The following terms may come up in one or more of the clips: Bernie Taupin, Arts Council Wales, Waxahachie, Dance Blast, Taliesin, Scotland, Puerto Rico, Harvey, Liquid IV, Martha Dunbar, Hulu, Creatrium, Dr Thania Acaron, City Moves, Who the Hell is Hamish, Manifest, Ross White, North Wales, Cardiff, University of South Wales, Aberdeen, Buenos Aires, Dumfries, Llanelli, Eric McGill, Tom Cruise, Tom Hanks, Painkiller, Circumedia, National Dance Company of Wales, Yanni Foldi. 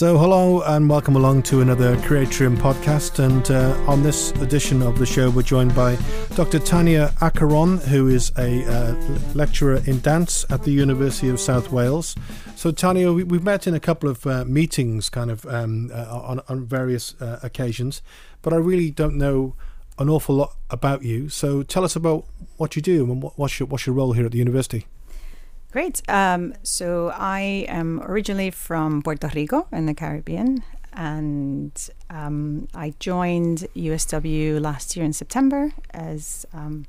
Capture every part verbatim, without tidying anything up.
So hello and welcome along to another Creatrium podcast, and uh, on this edition of the show we're joined by Dr Thania Acaron, who is a uh, lecturer in dance at the University of South Wales. So Tania, we, we've met in a couple of uh, meetings kind of um, uh, on, on various uh, occasions, but I really don't know an awful lot about you, so tell us about what you do and what, what's your, what's your role here at the university. Great. Um, so I am originally from Puerto Rico in the Caribbean, and um, I joined U S W last year in September as um,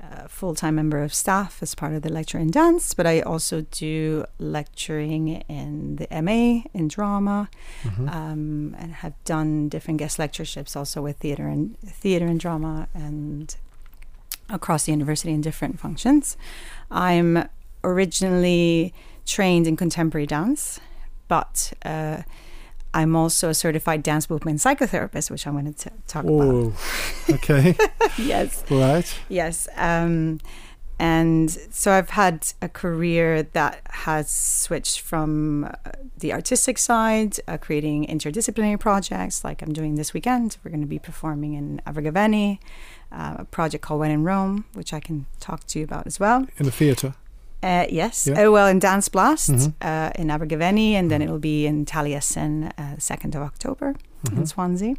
a full-time member of staff as part of the lecture in dance, but I also do lecturing in the M A in drama, mm-hmm. um, and have done different guest lectureships also with theatre and theatre and drama and across the university in different functions. I'm originally trained in contemporary dance, but uh, I'm also a certified dance movement psychotherapist, which I wanted to talk Whoa. about. Okay. Yes. Right. Yes. Um, and so I've had a career that has switched from the artistic side, uh, creating interdisciplinary projects like I'm doing this weekend. We're going to be performing in Abergavenny, uh, a project called When in Rome, which I can talk to you about as well. In the theatre? Uh, yes. Yeah. Oh, well, in Dance Blast, mm-hmm. uh, in Abergavenny, and then it'll be in Taliesin, uh, second of October, mm-hmm. in Swansea.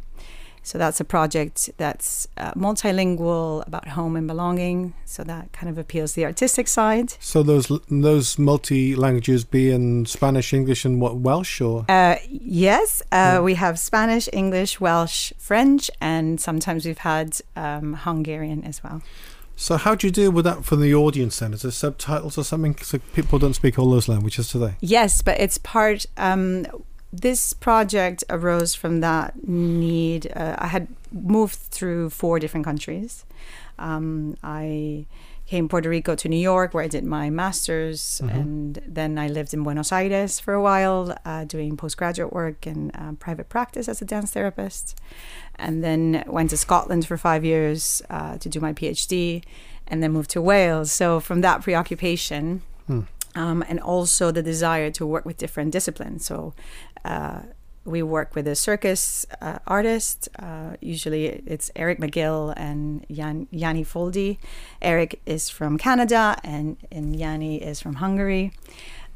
So that's a project that's uh, multilingual, about home and belonging. So that kind of appeals to the artistic side. So those those multi languages be in Spanish, English, and what, Welsh, or? Uh, yes, uh, yeah. We have Spanish, English, Welsh, French, and sometimes we've had um, Hungarian as well. So how do you deal with that for the audience then? Is there subtitles or something? So people don't speak all those languages today. Yes, but it's part... Um, this project arose from that need. Uh, I had moved through four different countries. Um, I came Puerto Rico to New York, where I did my master's. Mm-hmm. And then I lived in Buenos Aires for a while, uh, doing postgraduate work and uh, private practice as a dance therapist. And then went to Scotland for five years uh, to do my PhD, and then moved to Wales. So from that preoccupation, mm. um, and also the desire to work with different disciplines. So uh, we work with a circus uh, artist. Uh, usually it's Eric McGill and Yan- Yanni Foldi. Eric is from Canada, and, and Yanni is from Hungary.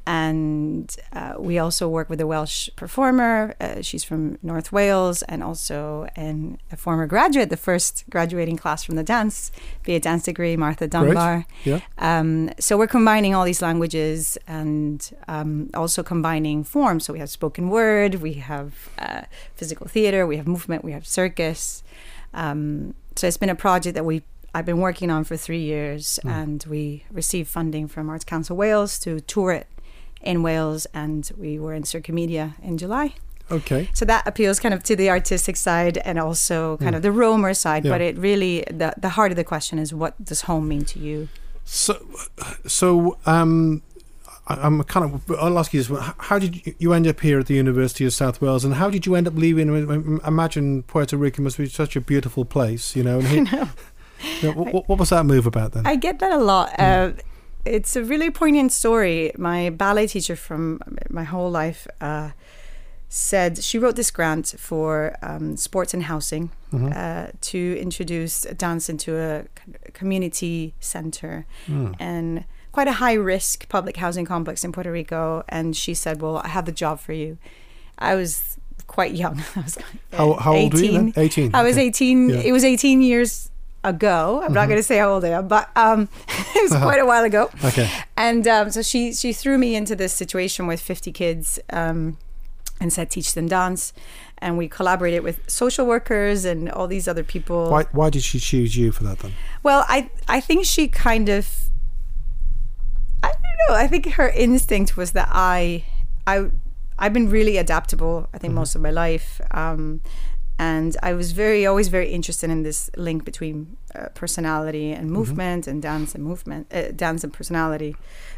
And uh, we also work with a Welsh performer. Uh, she's from North Wales, and also an, a former graduate, the first graduating class from the dance, be a dance degree, Martha Dunbar. Right. Yeah. Um, so we're combining all these languages, and um, also combining forms. So we have spoken word, we have uh, physical theater, we have movement, we have circus. Um, so it's been a project that we I've been working on for three years, mm. and we received funding from Arts Council Wales to tour it in Wales, and we were in Circumedia in July. Okay. So that appeals kind of to the artistic side and also kind mm. of the Romer side, yeah. but it really, the, the heart of the question is, what does home mean to you? So, so um, I, I'm kind of, I'll ask you this, how did you, you end up here at the University of South Wales, and how did you end up leaving? Imagine Puerto Rico must be such a beautiful place, you know. And he, I know. You know, what, what was that move about then? I get that a lot. Mm. Uh, It's a really poignant story. My ballet teacher from my whole life uh, said she wrote this grant for um, sports and housing, mm-hmm. uh, to introduce dance into a community center, mm. and quite a high risk public housing complex in Puerto Rico. And she said, well, I have a job for you. I was quite young. I was how, how old were you then? eighteen. I was okay. eighteen. Yeah. It was eighteen years ago. I'm mm-hmm. not going to say how old I am, but um, it was quite a while ago. Okay. And um, so she she threw me into this situation with fifty kids, um, and said, teach them dance. And we collaborated with social workers and all these other people. Why, why did she choose you for that then? Well, I, I think she kind of, I don't know, I think her instinct was that I, I, I've been really adaptable, I think, mm-hmm. most of my life. Um, And I was very, always very interested in this link between uh, personality and movement, mm-hmm. and dance and movement, uh, dance and personality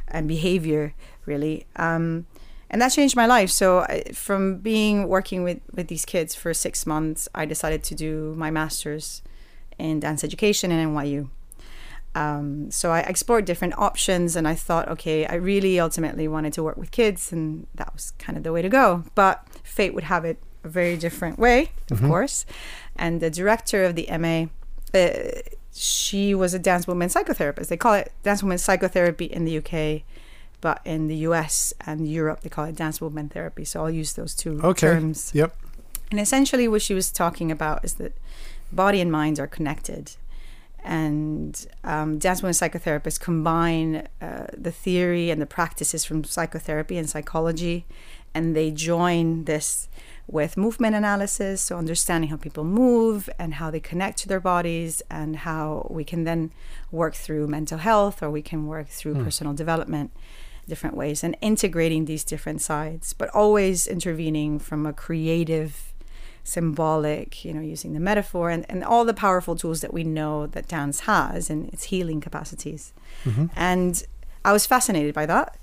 and behavior, really. Um, and that changed my life. So I, from being working with, with these kids for six months, I decided to do my master's in dance education in N Y U. Um, so I explored different options, and I thought, okay, I really ultimately wanted to work with kids, and that was kind of the way to go. But fate would have it a very different way, of mm-hmm. course. And the director of the M A, uh, she was a dance woman psychotherapist. They call it dance woman psychotherapy in the U K, but in the U S and Europe, they call it dance woman therapy. So I'll use those two okay. terms. Yep. And essentially what she was talking about is that body and mind are connected. And um, dance women psychotherapists combine uh, the theory and the practices from psychotherapy and psychology, and they join this with movement analysis, so understanding how people move and how they connect to their bodies, and how we can then work through mental health, or we can work through mm. personal development, different ways, and integrating these different sides, but always intervening from a creative, symbolic, you know, using the metaphor and, and all the powerful tools that we know that dance has and its healing capacities. Mm-hmm. And I was fascinated by that.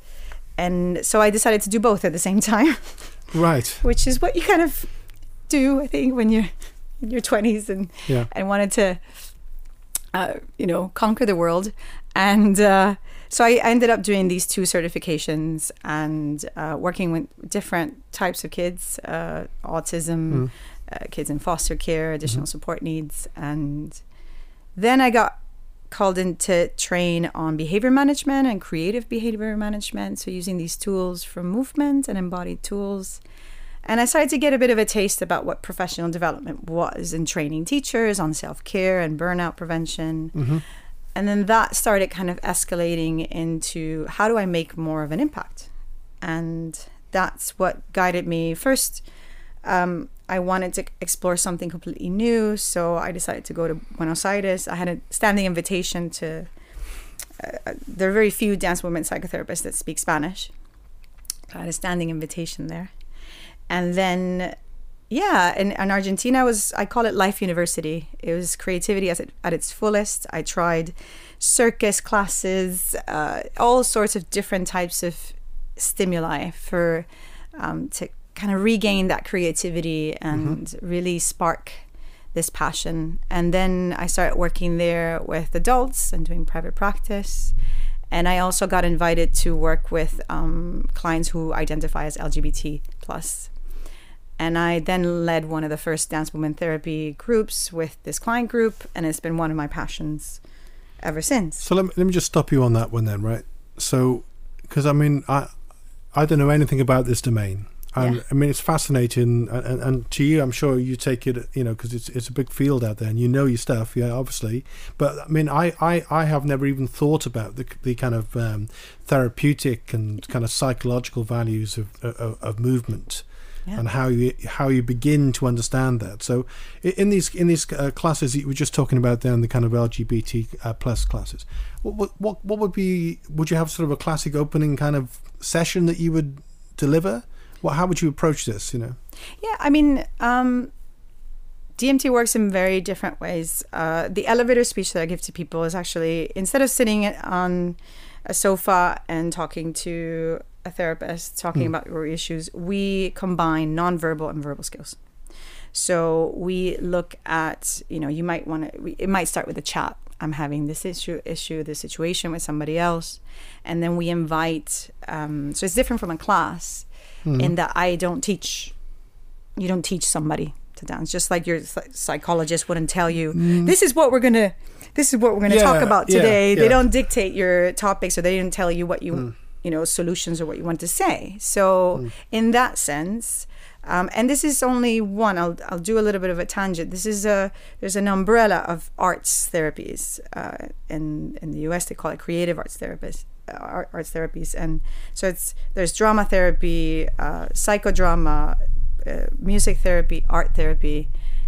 And so I decided to do both at the same time. Right. Which is what you kind of do, I think, when you're in your twenties and, yeah. and wanted to, uh, you know, conquer the world. And uh, so I ended up doing these two certifications and uh, working with different types of kids, uh, autism, mm. uh, kids in foster care, additional mm-hmm. support needs. And then I got called in to train on behavior management and creative behavior management. So using these tools from movement and embodied tools. And I started to get a bit of a taste about what professional development was, and training teachers on self-care and burnout prevention. Mm-hmm. And then that started kind of escalating into, how do I make more of an impact? And that's what guided me. First, um, I wanted to explore something completely new. So I decided to go to Buenos Aires. I had a standing invitation to, uh, there are very few dance women psychotherapists that speak Spanish. I had a standing invitation there. And then, yeah, in, in Argentina, was I call it Life University. It was creativity at, at its fullest. I tried circus classes, uh, all sorts of different types of stimuli for um, to kind of regain that creativity and mm-hmm. really spark this passion. And then I started working there with adults and doing private practice. And I also got invited to work with um, clients who identify as L G B T plus. And I then led one of the first dance women therapy groups with this client group, and it's been one of my passions ever since. So let me, let me just stop you on that one then, right? So, because I mean, I I don't know anything about this domain. And, yeah. I mean, it's fascinating, and, and, and to you, I'm sure you take it, you know, because it's it's a big field out there, and you know your stuff, yeah, obviously. But I mean, I, I, I have never even thought about the the kind of um, therapeutic and kind of psychological values of of, of movement. Yeah. And how you how you begin to understand that. So in these in these uh, classes that you were just talking about, then the kind of L G B T uh, plus classes, what what what would be would you have sort of a classic opening kind of session that you would deliver? What how would you approach this? You know. Yeah, I mean, um, D M T works in very different ways. Uh, the elevator speech that I give to people is actually, instead of sitting on a sofa and talking to a therapist talking mm. about your issues, we combine nonverbal and verbal skills. So we look at, you know, you might want to, it might start with a chat. I'm having this issue, issue, this situation with somebody else. And then we invite, um, so it's different from a class mm. in that I don't teach, you don't teach somebody to dance, just like your th- psychologist wouldn't tell you, mm. this is what we're going to, this is what we're going to yeah, talk about today. Yeah, yeah. They don't dictate your topics, or they didn't tell you what you mm. you know, solutions or what you want to say. So mm. in that sense, um, and this is only one, I'll I'll do a little bit of a tangent. This is a, there's an umbrella of arts therapies. Uh, in, in the U S, they call it creative arts therapies, uh, arts therapies. And so it's, there's drama therapy, uh, psychodrama, uh, music therapy, art therapy,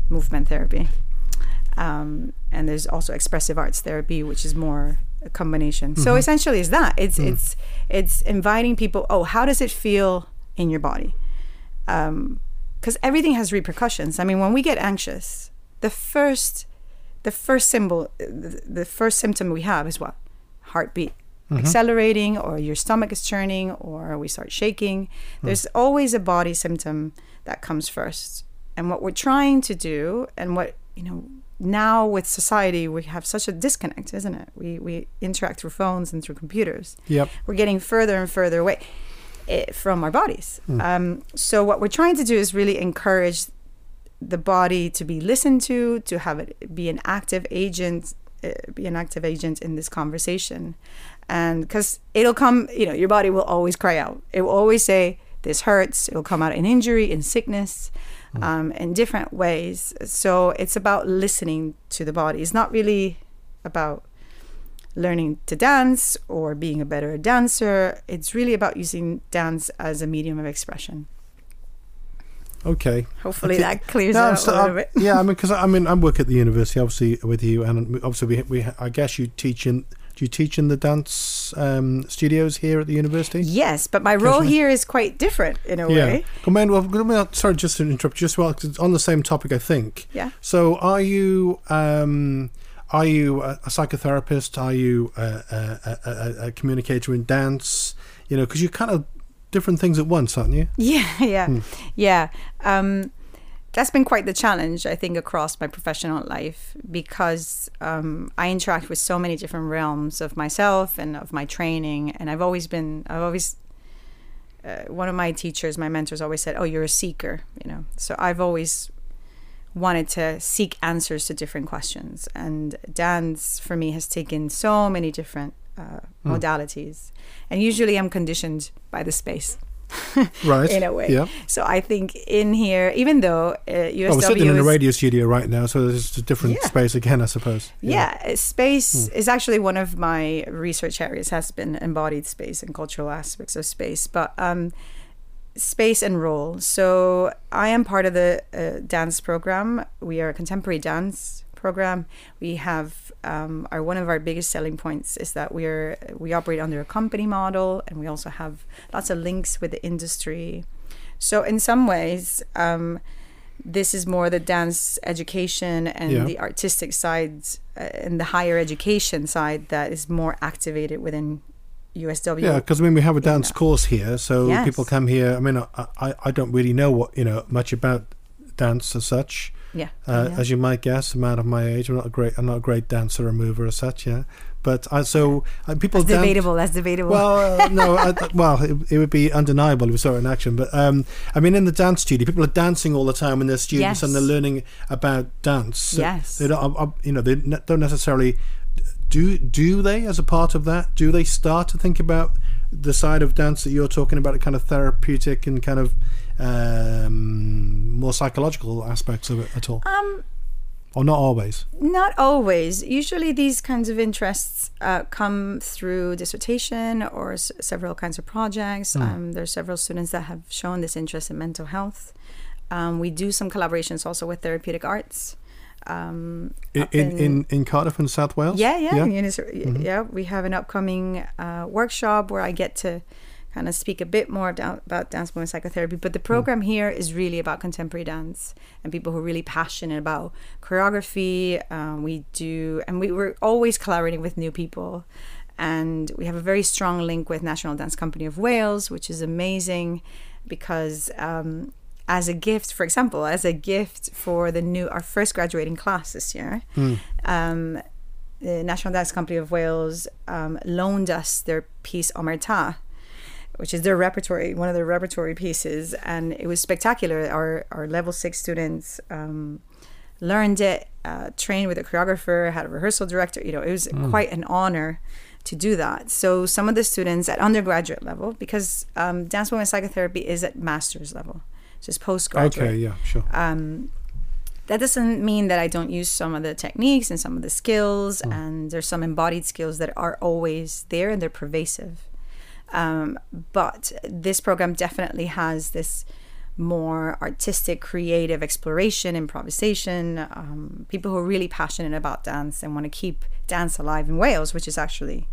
movement therapy. Um, and there's also expressive arts therapy, which is more a combination. Mm-hmm. So essentially it's that. It's mm. it's it's inviting people, oh, how does it feel in your body? Um, because everything has repercussions. I mean, when we get anxious, the first the first symbol the, the first symptom we have is what? Heartbeat mm-hmm. accelerating, or your stomach is churning, or we start shaking. Mm. There's always a body symptom that comes first. And what we're trying to do, and what, you know, now with society, we have such a disconnect, isn't it? We we interact through phones and through computers. Yep. We're getting further and further away from our bodies. Mm. Um, so what we're trying to do is really encourage the body to be listened to, to have it be an active agent, uh, be an active agent in this conversation. And because it'll come, you know, your body will always cry out. It will always say, this hurts. It'll come out in injury, in sickness, mm. um, in different ways. So it's about listening to the body. It's not really about learning to dance or being a better dancer. It's really about using dance as a medium of expression. Okay. Hopefully that clears no, up so, a little I'm, bit. Yeah, I mean, because I mean, I work at the university, obviously, with you, and obviously, we, we I guess you teach in. Do you teach in the dance um, studios here at the university? Yes, but my role here is quite different in a yeah. way. I mean, well, sorry, just to interrupt. Just well, 'cause it's on the same topic, I think. Yeah. So, are you? Um, Are you a, a psychotherapist? Are you a, a, a, a communicator in dance? You know, because you're kind of different things at once, aren't you? Yeah, yeah, mm. yeah. Um, that's been quite the challenge, I think, across my professional life, because um, I interact with so many different realms of myself and of my training. And I've always been, I've always, uh, one of my teachers, my mentors always said, oh, you're a seeker, you know. So I've always wanted to seek answers to different questions, and dance for me has taken so many different uh, modalities, mm. and usually I'm conditioned by the space, right? In a way, yeah. So I think in here, even though uh, U S W, oh, we're sitting in a radio studio right now, so there's a different yeah. space again, I suppose. Yeah, yeah. Space mm. is actually one of my research areas, has been embodied space and cultural aspects of space, but. Um, Space and role. So I am part of the uh, dance program. We are a contemporary dance program. We have um, our one of our biggest selling points is that we are we operate under a company model, and we also have lots of links with the industry. So in some ways, um, this is more the dance education and yeah. the artistic side uh, and the higher education side that is more activated within U S W. Yeah, because I mean we have a dance yeah. course here, so yes. people come here. I mean, I, I I don't really know what you know much about dance as such. Yeah. Uh, yeah. As you might guess, a man of my age, I'm not a great I'm not a great dancer or mover as such. Yeah. But I so uh, people. That's debatable. That's debatable. Well, uh, no. I, well, it, it would be undeniable if we saw it in action. But um, I mean, in the dance studio, people are dancing all the time when they're students, yes. and they're learning about dance. So yes. They don't. Uh, you know, they don't necessarily. Do do they, as a part of that, do they start to think about the side of dance that you're talking about, a kind of therapeutic and kind of um, more psychological aspects of it at all? Um, or not always? Not always. Usually these kinds of interests uh, come through dissertation or s- several kinds of projects. Mm. Um, there are several students that have shown this interest in mental health. Um, we do some collaborations also with Therapeutic Arts. Um, in, in, in in Cardiff in South Wales? Yeah, yeah. Yeah, mm-hmm. yeah we have an upcoming uh, workshop where I get to kind of speak a bit more about, about dance movement psychotherapy. But the program mm. here is really about contemporary dance and people who are really passionate about choreography. Um, we do, and we, we're always collaborating with new people. And we have a very strong link with National Dance Company of Wales, which is amazing because... Um, as a gift, for example, as a gift for the new, our first graduating class this year, mm. um, the National Dance Company of Wales um, loaned us their piece Omerta, which is their repertory, one of their repertory pieces. And it was spectacular. Our, our level six students um, learned it, uh, trained with a choreographer, had a rehearsal director. You know, it was mm. quite an honor to do that. So some of the students at undergraduate level, because um, dance movement psychotherapy is at master's level. Just postgraduate. Okay, yeah, sure. Um, that doesn't mean that I don't use some of the techniques and some of the skills, mm. and there's some embodied skills that are always there and they're pervasive. Um, but this program definitely has this more artistic, creative exploration, improvisation, um, people who are really passionate about dance and want to keep dance alive in Wales, which is actually...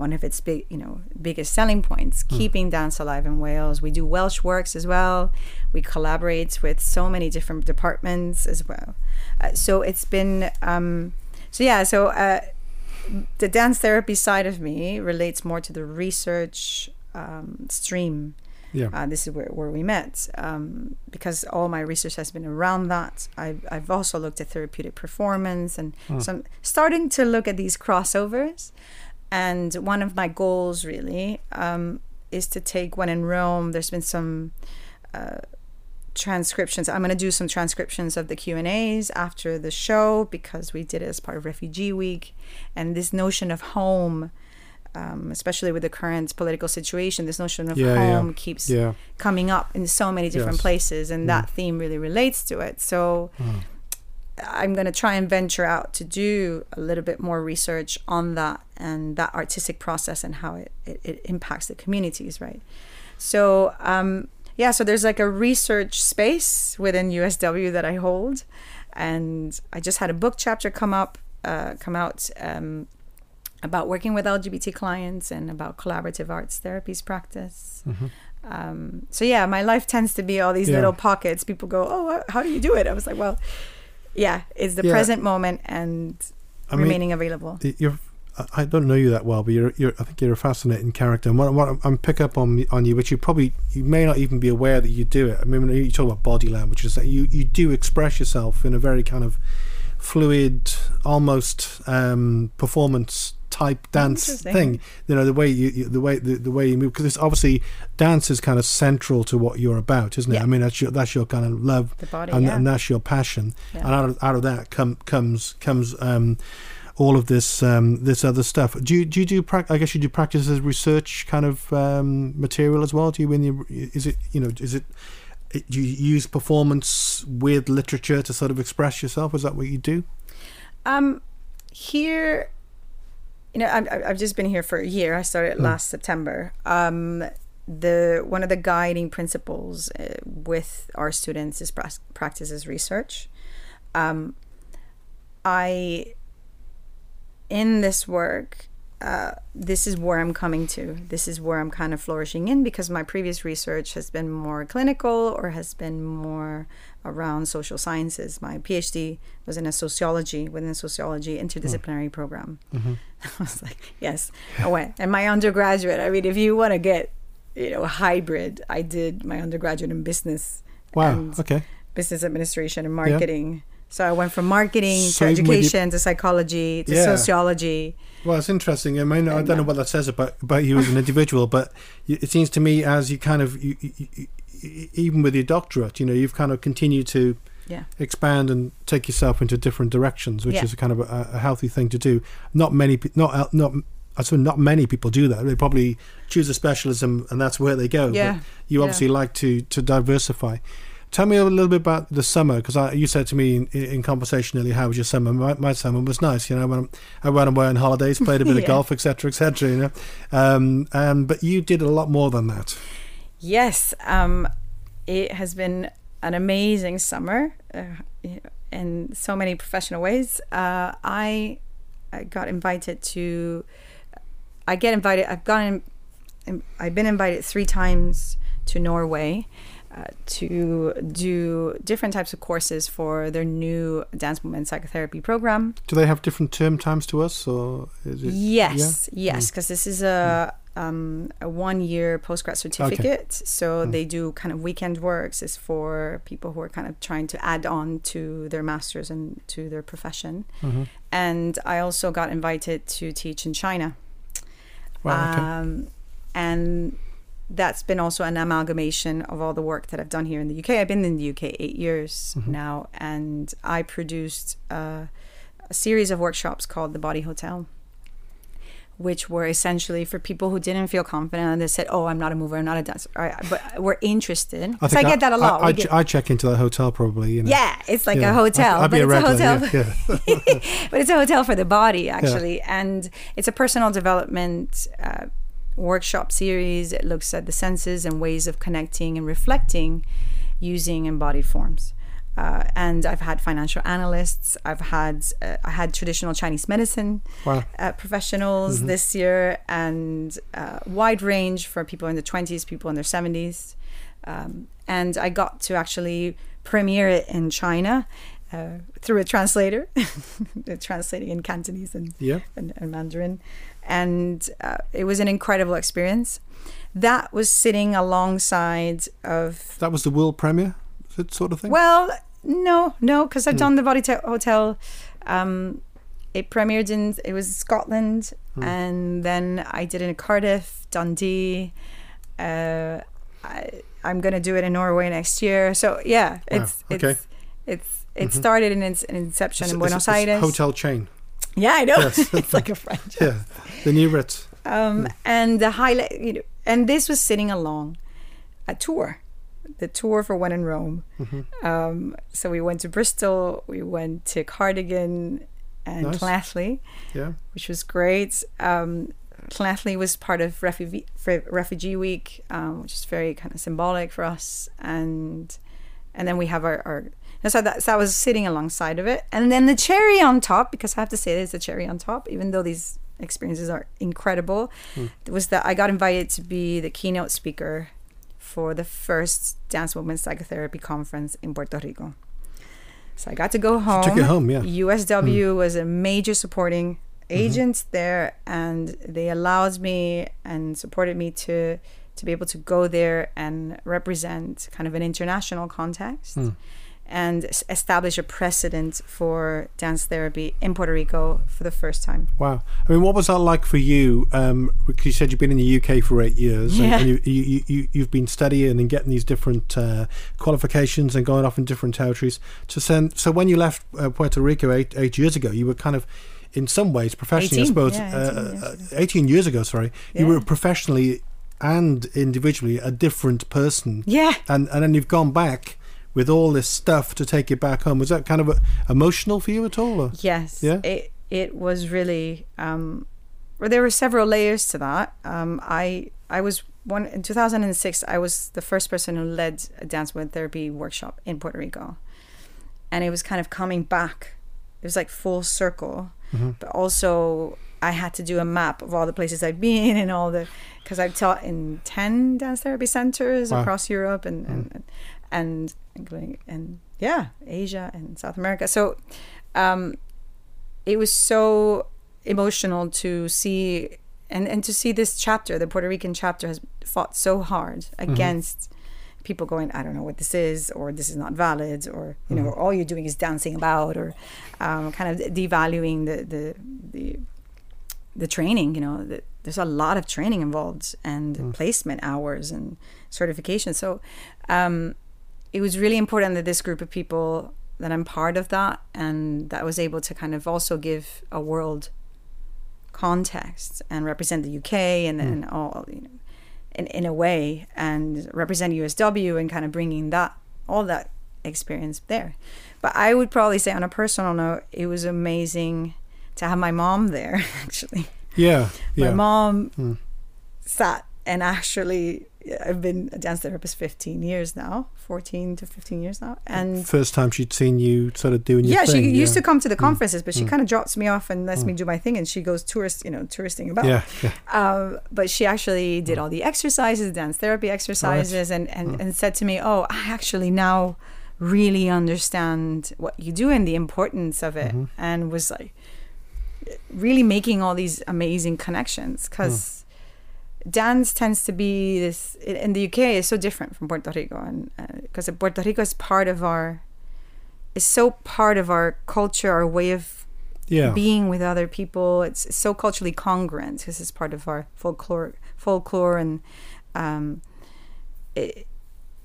one of its big, you know, biggest selling points, mm. keeping dance alive in Wales. We do Welsh works as well. We collaborate with so many different departments as well. Uh, so it's been, um, so yeah, so uh, the dance therapy side of me relates more to the research um, stream Yeah. Uh, this is where, where we met, um, because all my research has been around that. I've, I've also looked at therapeutic performance, and oh. so I'm starting to look at these crossovers. And one of my goals really um, is to take When in Rome. There's been some uh, transcriptions. I'm going to do some transcriptions of the Q and A's after the show, because we did it as part of Refugee Week. And this notion of home, um, especially with the current political situation, this notion of yeah, home yeah. keeps yeah. coming up in so many different yes. places. And mm. that theme really relates to it. So mm. I'm going to try and venture out to do a little bit more research on that and that artistic process and how it, it, it impacts the communities, right? So, um, yeah, so there's like a research space within U S W that I hold. And I just had a book chapter come up, uh, come out um, about working with L G B T clients and about collaborative arts therapies practice. Mm-hmm. Um, so, yeah, my life tends to be all these yeah. little pockets. People go, oh, how do you do it? I was like, well... Yeah, it's the yeah. present moment and I remaining mean, available. You're, I don't know you that well, but you're, you're, I think you're a fascinating character. And what, what I'm pick up on on you, which you probably you may not even be aware that you do it. I mean, you talk about body language. You you do express yourself in a very kind of fluid, almost um, performance type dance thing. You know, the way you, you the way the, the way you move, because it's obviously dance is kind of central to what you're about, isn't it? Yeah. I mean, that's your that's your kind of love, the body, and, yeah. and that's your passion. Yeah. And out of, out of that come, comes comes um, all of this um, this other stuff. Do you do you do? Pra- I guess you do practice as research kind of um, material as well. Do you when you is it you know is it do you use performance with literature to sort of express yourself? Is that what you do? Um, here. You know, I've, I've just been here for a year. I started mm. last September. Um, the one of the guiding principles uh, with our students is pra- practice as research. Um, I, in this work, uh, this is where I'm coming to. This is where I'm kind of flourishing in, because my previous research has been more clinical or has been more around social sciences. My PhD was in a sociology, within a sociology interdisciplinary oh. program. Mm-hmm. I was like, yes, I went. And my undergraduate, I mean, if you want to get, you know, a hybrid, I did my undergraduate in business. Wow. And okay. business administration and marketing. Yeah. So I went from marketing so to education you, to psychology to yeah. sociology. Well, it's interesting. I mean, I don't um, know what that says about, about you as an individual, but it seems to me as you kind of... You, you, you, even with your doctorate, you know, you've kind of continued to yeah. expand and take yourself into different directions, which yeah. is a kind of a, a healthy thing to do. Not many, not not, I suppose not many people do that. They probably choose a specialism and that's where they go. Yeah. But you obviously yeah. like to to diversify. Tell me a little bit about the summer, because you said to me in, in conversation earlier, how was your summer? My, my summer was nice, you know. When I went away on holidays, played a bit yeah. of golf, et cetera, et cetera. You know, um, and but you did a lot more than that. Yes, um, it has been an amazing summer uh, in so many professional ways. Uh, I, I got invited to, I get invited, I've gotten, I've been invited three times to Norway uh, to do different types of courses for their new dance movement psychotherapy program. Do they have different term times to us? Or is it, yes, yeah? yes, because mm. this is a... Mm. Um, a one-year postgrad certificate. Okay. So mm. they do kind of weekend works. It's for people who are kind of trying to add on to their masters and to their profession. Mm-hmm. And I also got invited to teach in China. Wow, okay. Um, and that's been also an amalgamation of all the work that I've done here in the U K. I've been in the U K eight years mm-hmm. now, and I produced uh, a series of workshops called The Body Hotel, which were essentially for people who didn't feel confident and they said, oh, I'm not a mover, I'm not a dancer, right, but we're interested. I, so I get that a lot. I, I, get... I check into the hotel probably. You know? Yeah, it's like yeah. a hotel. I, I'd be but a regular, it's a hotel. Yeah, yeah. But it's a hotel for the body, actually. Yeah. And it's a personal development uh, workshop series. It looks at the senses and ways of connecting and reflecting using embodied forms. Uh, and I've had financial analysts. I've had uh, I had traditional Chinese medicine wow. uh, professionals mm-hmm. this year, and uh, wide range for people in their twenties, people in their seventies, um, and I got to actually premiere it in China uh, through a translator, translating in Cantonese and, yeah. and, and Mandarin, and uh, it was an incredible experience. That was sitting alongside of... That was the world premiere, that sort of thing? Well, no, no, because I've mm. done The Body t- Hotel. Um, it premiered in, it was Scotland, mm. and then I did it in Cardiff, Dundee. Uh, I, I'm going to do it in Norway next year. So, yeah, it's... Wow. Okay. it's It's it mm-hmm. started in its inception it's, in Buenos it's, it's Aires. Hotel chain. Yeah, I know. Yes. It's like a franchise. Yeah, the new Ritz. Um, mm. And the highlight, you know, and this was sitting along a tour, the tour for When in Rome. Mm-hmm. Um, so we went to Bristol, we went to Cardigan and nice. Llanelli, yeah, which was great. Um, Llanelli was part of Refugee Refugee Week, um, which is very kind of symbolic for us, and and then we have our. our And so that, so I was sitting alongside of it. And then the cherry on top, because I have to say there's a cherry on top, even though these experiences are incredible, mm. was that I got invited to be the keynote speaker for the first Dance Women's Psychotherapy Conference in Puerto Rico. So I got to go home. You took it home, yeah. U S W mm. was a major supporting agent mm-hmm. there, and they allowed me and supported me to, to be able to go there and represent kind of an international context. Mm. And establish a precedent for dance therapy in Puerto Rico for the first time. Wow. I mean, what was that like for you? Um, because you said you've been in the U K for eight years yeah. and, and you, you, you, you've been studying and getting these different uh, qualifications and going off in different territories. So, send, so when you left uh, Puerto Rico eight, eight years ago, you were kind of, in some ways, professionally, eighteen, I suppose, yeah, eighteen, uh, years eighteen years ago, sorry, yeah. you were professionally and individually a different person. Yeah. And, and then you've gone back with all this stuff to take it back home. Was that kind of a, emotional for you at all? Or? Yes, yeah? it it was really, um, well, there were several layers to that. Um, I I was, one in two thousand six, I was the first person who led a dance with therapy workshop in Puerto Rico. And it was kind of coming back. It was like full circle, mm-hmm. but also I had to do a map of all the places I've been and all the, because I've taught in ten dance therapy centers wow. across Europe and, mm-hmm. and, and Including and yeah, Asia and South America. So um, it was so emotional to see and, and to see this chapter, the Puerto Rican chapter has fought so hard against mm-hmm. people going, I don't know what this is, or this is not valid, or you mm-hmm. know, all you're doing is dancing about, or um, kind of devaluing the the the, the training. You know, the, there's a lot of training involved and mm. placement hours and certification. So. Um, It was really important that this group of people, that I'm part of that, and that I was able to kind of also give a world context and represent the U K and then mm. all, you know, in, in a way, and represent U S W and kind of bringing that, all that experience there. But I would probably say on a personal note, it was amazing to have my mom there, actually. Yeah. yeah. My mom mm. sat and actually... I've been a dance therapist fifteen years now, fourteen to fifteen years now. And first time she'd seen you sort of doing your yeah, thing. She yeah, she used to come to the conferences, mm. but she mm. kind of drops me off and lets mm. me do my thing, and she goes tourist, you know, touristing about. Yeah, yeah. Um, but she actually did all the exercises, dance therapy exercises, right. and, and, mm. and said to me, oh, I actually now really understand what you do and the importance of it, mm-hmm. and was like really making all these amazing connections because... Mm. Dance tends to be this in the U K is so different from Puerto Rico, and because uh, Puerto Rico is part of our is so part of our culture, our way of yeah. being with other people. It's, it's so culturally congruent because it's part of our folklore, folklore, and um, it,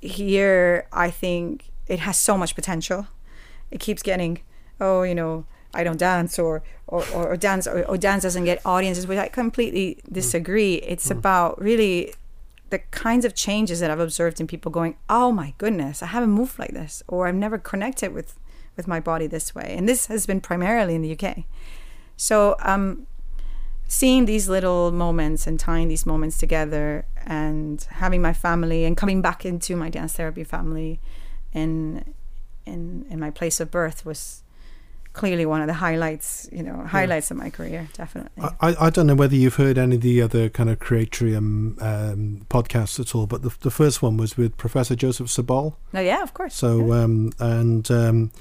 here I think it has so much potential. It keeps getting oh, you know. I don't dance or or, or, or dance or, or dance doesn't get audiences, which I completely disagree. It's mm. about really the kinds of changes that I've observed in people going, oh my goodness, I haven't moved like this, or I've never connected with, with my body this way. And this has been primarily in the U K. So um, seeing these little moments and tying these moments together and having my family and coming back into my dance therapy family in in, in my place of birth was clearly one of the highlights, you know, highlights yeah. of my career, definitely. I, I don't know whether you've heard any of the other kind of Creatrium um, podcasts at all, but the, the first one was with Professor Joseph Sabol. Oh yeah, of course. So yeah. um, and um,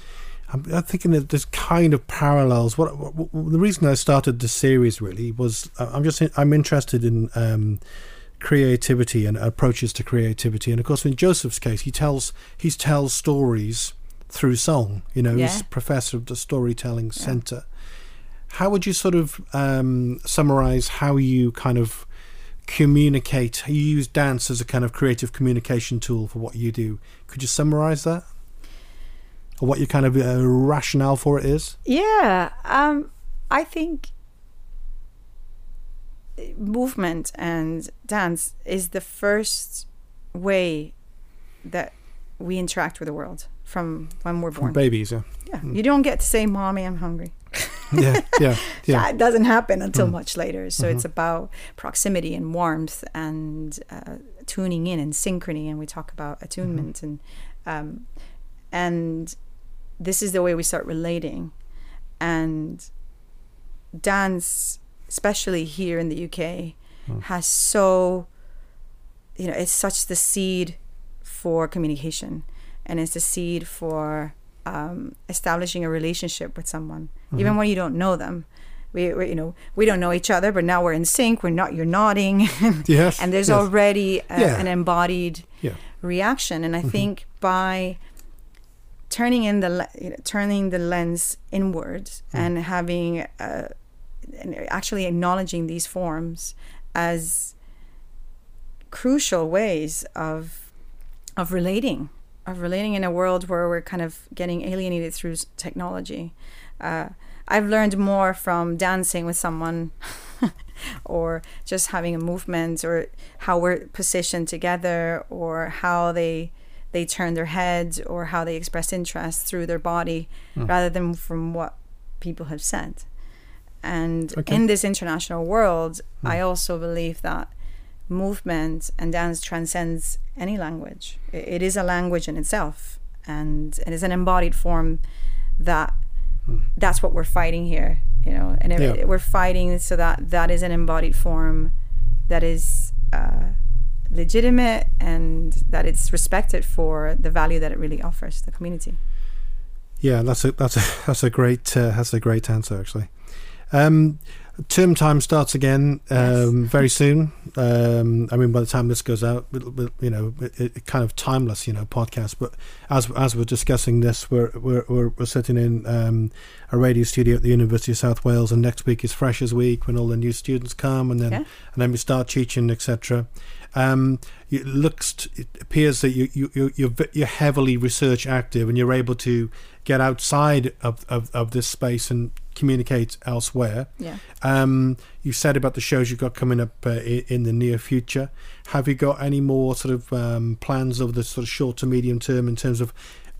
I'm, I'm thinking that there's kind of parallels. What, what, what the reason I started this series really was I'm just I'm interested in um, creativity and approaches to creativity, and of course in Joseph's case he tells he tells stories through song. You know, yeah. He's professor of the Storytelling yeah. Centre. How would you sort of um, summarise how you kind of communicate? You use dance as a kind of creative communication tool for what you do. Could you summarise that? Or what your kind of uh, rationale for it is? Yeah, um, I think movement and dance is the first way that we interact with the world from when we're born. From babies, yeah. Yeah, mm. You don't get to say, "Mommy, I'm hungry." yeah, yeah, yeah. That doesn't happen until mm. much later. So mm-hmm. It's about proximity and warmth and uh, tuning in and synchrony. And we talk about attunement mm-hmm. and um, and this is the way we start relating. And dance, especially here in the U K, mm. has so you know it's such the seed for communication, and it's the seed for. Um, establishing a relationship with someone, mm-hmm. even when you don't know them. We, we, you know, we don't know each other, but now we're in sync. We're not. You're nodding, yes, and there's yes. already a, yeah. an embodied yeah. reaction. And I mm-hmm. think by turning in the le- you know, turning the lens inwards mm. and having uh, and actually acknowledging these forms as crucial ways of of relating. Of relating in a world where we're kind of getting alienated through technology. Uh, I've learned more from dancing with someone or just having a movement or how we're positioned together or how they they turn their heads or how they express interest through their body mm. rather than from what people have said. And okay. in this international world, mm. I also believe that movement and dance transcends any language. It is a language in itself, and it is an embodied form that mm. that's what we're fighting here, you know, and it, yeah. we're fighting so that that is an embodied form that is uh, legitimate and that it's respected for the value that it really offers the community. Yeah, that's a that's a that's a great uh, that's a great answer actually. Um, term time starts again um, yes. very soon. Um, I mean, by the time this goes out, we'll, we'll, you know, it, it kind of timeless, you know, podcast. But as as we're discussing this, we're we're we're, we're sitting in um, a radio studio at the University of South Wales, and next week is Freshers Week when all the new students come, and then yeah. and then we start teaching, et cetera. Um, it looks, it appears that you you you you're, you're heavily research active, and you're able to get outside of of, of this space and communicate elsewhere. Yeah. Um, you said about the shows you've got coming up uh, in, in the near future. Have you got any more sort of um, plans over the sort of short to medium term in terms of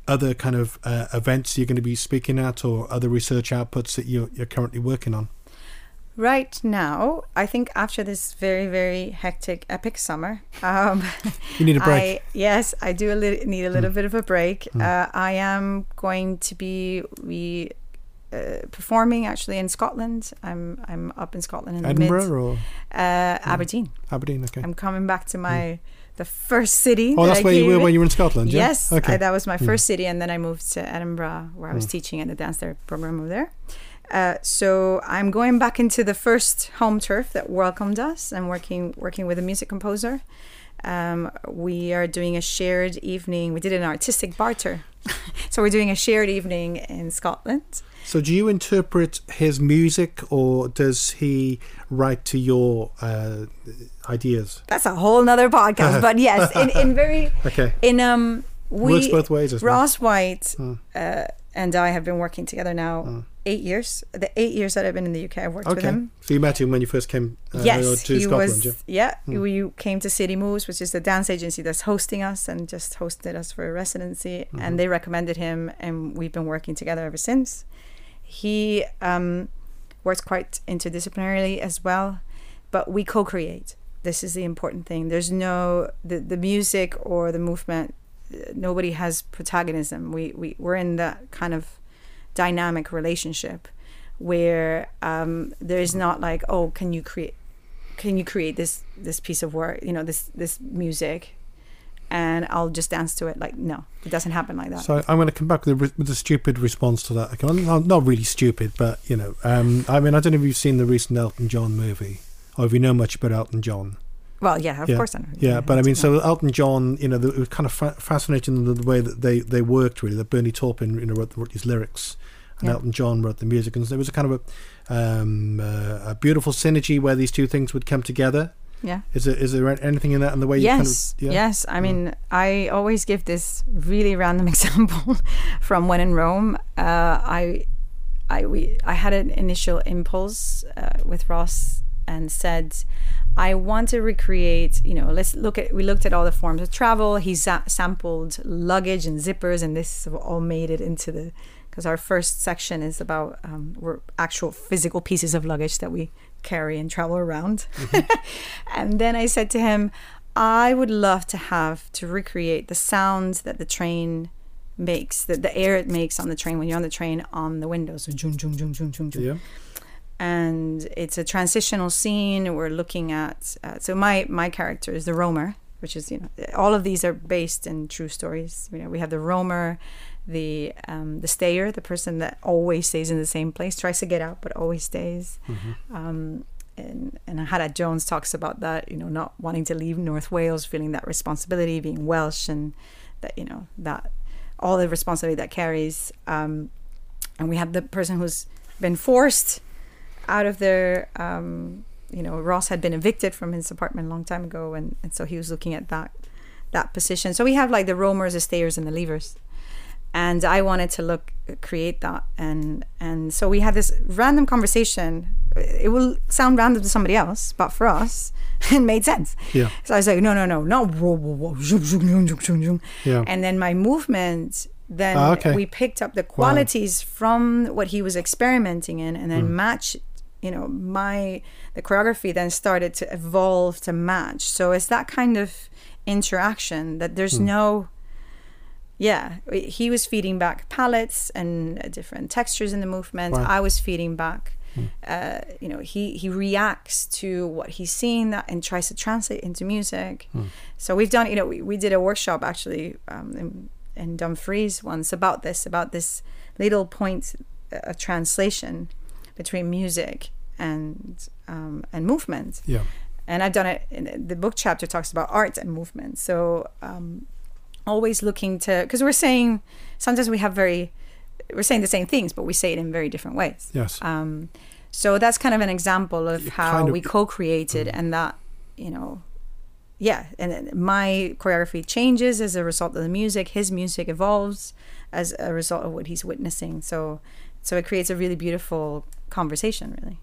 other kind of uh, events you're going to be speaking at or other research outputs that you're, you're currently working on? Right now, I think after this very, very hectic, epic summer, um, you need a break. I, yes, I do a li- need a little mm. bit of a break. Mm. Uh, I am going to be we. Uh, performing actually in Scotland. I'm I'm up in Scotland in Edinburgh the mid, or uh, Aberdeen. Aberdeen, okay. I'm coming back to my mm. the first city. Oh, that that's I where you were when you were in Scotland. Yeah? Yes, okay. I, that was my first mm. city, and then I moved to Edinburgh where I was mm. teaching at the dance therapy program over there. Uh, so I'm going back into the first home turf that welcomed us. I'm working working with a music composer. Um, we are doing a shared evening. We did an artistic barter, so we're doing a shared evening in Scotland. So do you interpret his music, or does he write to your uh, ideas? That's a whole nother podcast. But yes, in, in very okay. in um, we works both ways. As Ross White mm. uh, and I have been working together now mm. eight years. The eight years that I've been in the U K, I've worked okay. with him. So you met him when you first came uh, yes, to he Scotland. Was, yeah, yeah mm. you came to City Moves, which is the dance agency that's hosting us and just hosted us for a residency, mm-hmm. and they recommended him, and we've been working together ever since. He um, works quite interdisciplinarily as well, but we co-create. This is the important thing. There's no, the, the music or the movement, nobody has protagonism. We, we, we're in that kind of dynamic relationship where um, there's not like, oh, can you create, can you create this, this piece of work, you know, this, this music? and I'll just dance to it. Like, no, it doesn't happen like that. So I'm going to come back with a, with a stupid response to that. Not really stupid, but, you know, um, I mean, I don't know if you've seen the recent Elton John movie, or if you know much about Elton John. Well, yeah, of yeah. course I know. Yeah, yeah, but I mean, so Elton John, you know, the, it was kind of fa- fascinating the way that they, they worked, really, that Bernie Taupin, you know, wrote, wrote these lyrics, and yeah. Elton John wrote the music, and there was a kind of a, um, uh, a beautiful synergy where these two things would come together. Yeah. Is there, is there anything in that and the way you yes. kind of... Yeah? Yes, I mean, I always give this really random example from When in Rome. Uh, I, I, we, I had an initial impulse uh, with Ross and said... I want to recreate, you know, let's look at, we looked at all the forms of travel. He sa- sampled luggage and zippers, and this all made it into the, because our first section is about um, we're actual physical pieces of luggage that we carry and travel around. Mm-hmm. And then I said to him, I would love to have to recreate the sounds that the train makes, the, the air it makes on the train, when you're on the train, on the windows. So, jung, jung, jung, jung, jung, jung. Yeah. And it's a transitional scene. We're looking at uh, so my my character is the roamer, which is, you know, all of these are based in true stories. You know, we have the roamer, the um, the stayer, the person that always stays in the same place, tries to get out but always stays. Mm-hmm. Um, and and Hara Jones talks about that, you know, not wanting to leave North Wales, feeling that responsibility, being Welsh, and that, you know, that all the responsibility that carries. Um, and we have the person who's been forced out of their, um, you know, Ross had been evicted from his apartment a long time ago, and, and so he was looking at that that position. So we have like the roamers, the stayers, and the leavers, and I wanted to look create that, and and so we had this random conversation. It will sound random to somebody else, but for us, it made sense. Yeah. So I was like, no, no, no, no. Yeah. And then my movement. Then ah, okay. we picked up the qualities wow. from what he was experimenting in, and then mm. matched. You know, my the choreography then started to evolve to match. So it's that kind of interaction that there's mm. no, yeah. He was feeding back palettes and uh, different textures in the movement. Wow. I was feeding back. Mm. Uh, you know, he he reacts to what he's seeing that and tries to translate into music. Mm. So we've done. You know, we, we did a workshop actually um, in, in Dumfries once about this, about this little point of uh, translation between music and um, and movement. Yeah. And I've done it, in the book chapter talks about art and movement. So um, always looking to, because we're saying, sometimes we have very, we're saying the same things, but we say it in very different ways. Yes. Um, so that's kind of an example of it how kind of, we co-created mm. and that, you know, yeah, and my choreography changes as a result of the music. His music evolves as a result of what he's witnessing. So, so it creates a really beautiful conversation, really.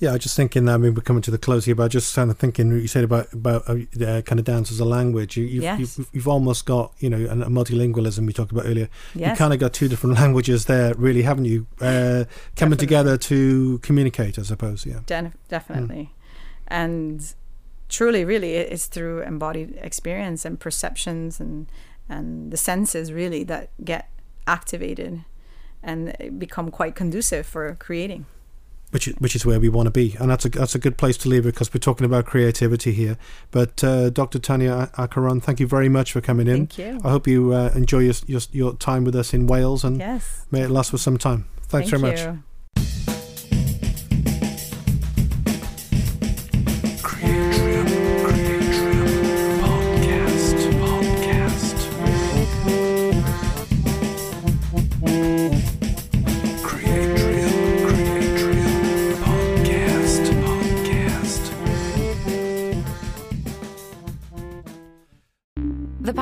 Yeah, I was just thinking. I mean, we're coming to the close here, but I just kind of thinking. You said about about uh, kind of dance as a language. You, you've, yes. you've you've almost got, you know, a multilingualism we talked about earlier. Yes. You kind of got two different languages there, really, haven't you? Uh, coming definitely. Together to communicate, I suppose. Yeah, De- definitely, mm. and. Truly, really, it's through embodied experience and perceptions and and the senses, really, that get activated and become quite conducive for creating. Which is, which is where we want to be, and that's a that's a good place to leave it, because we're talking about creativity here. But uh, Doctor Thania Acaron, thank you very much for coming in. Thank you. I hope you uh, enjoy your, your your time with us in Wales, and yes. may it last for some time. Thanks thank very you. Much. The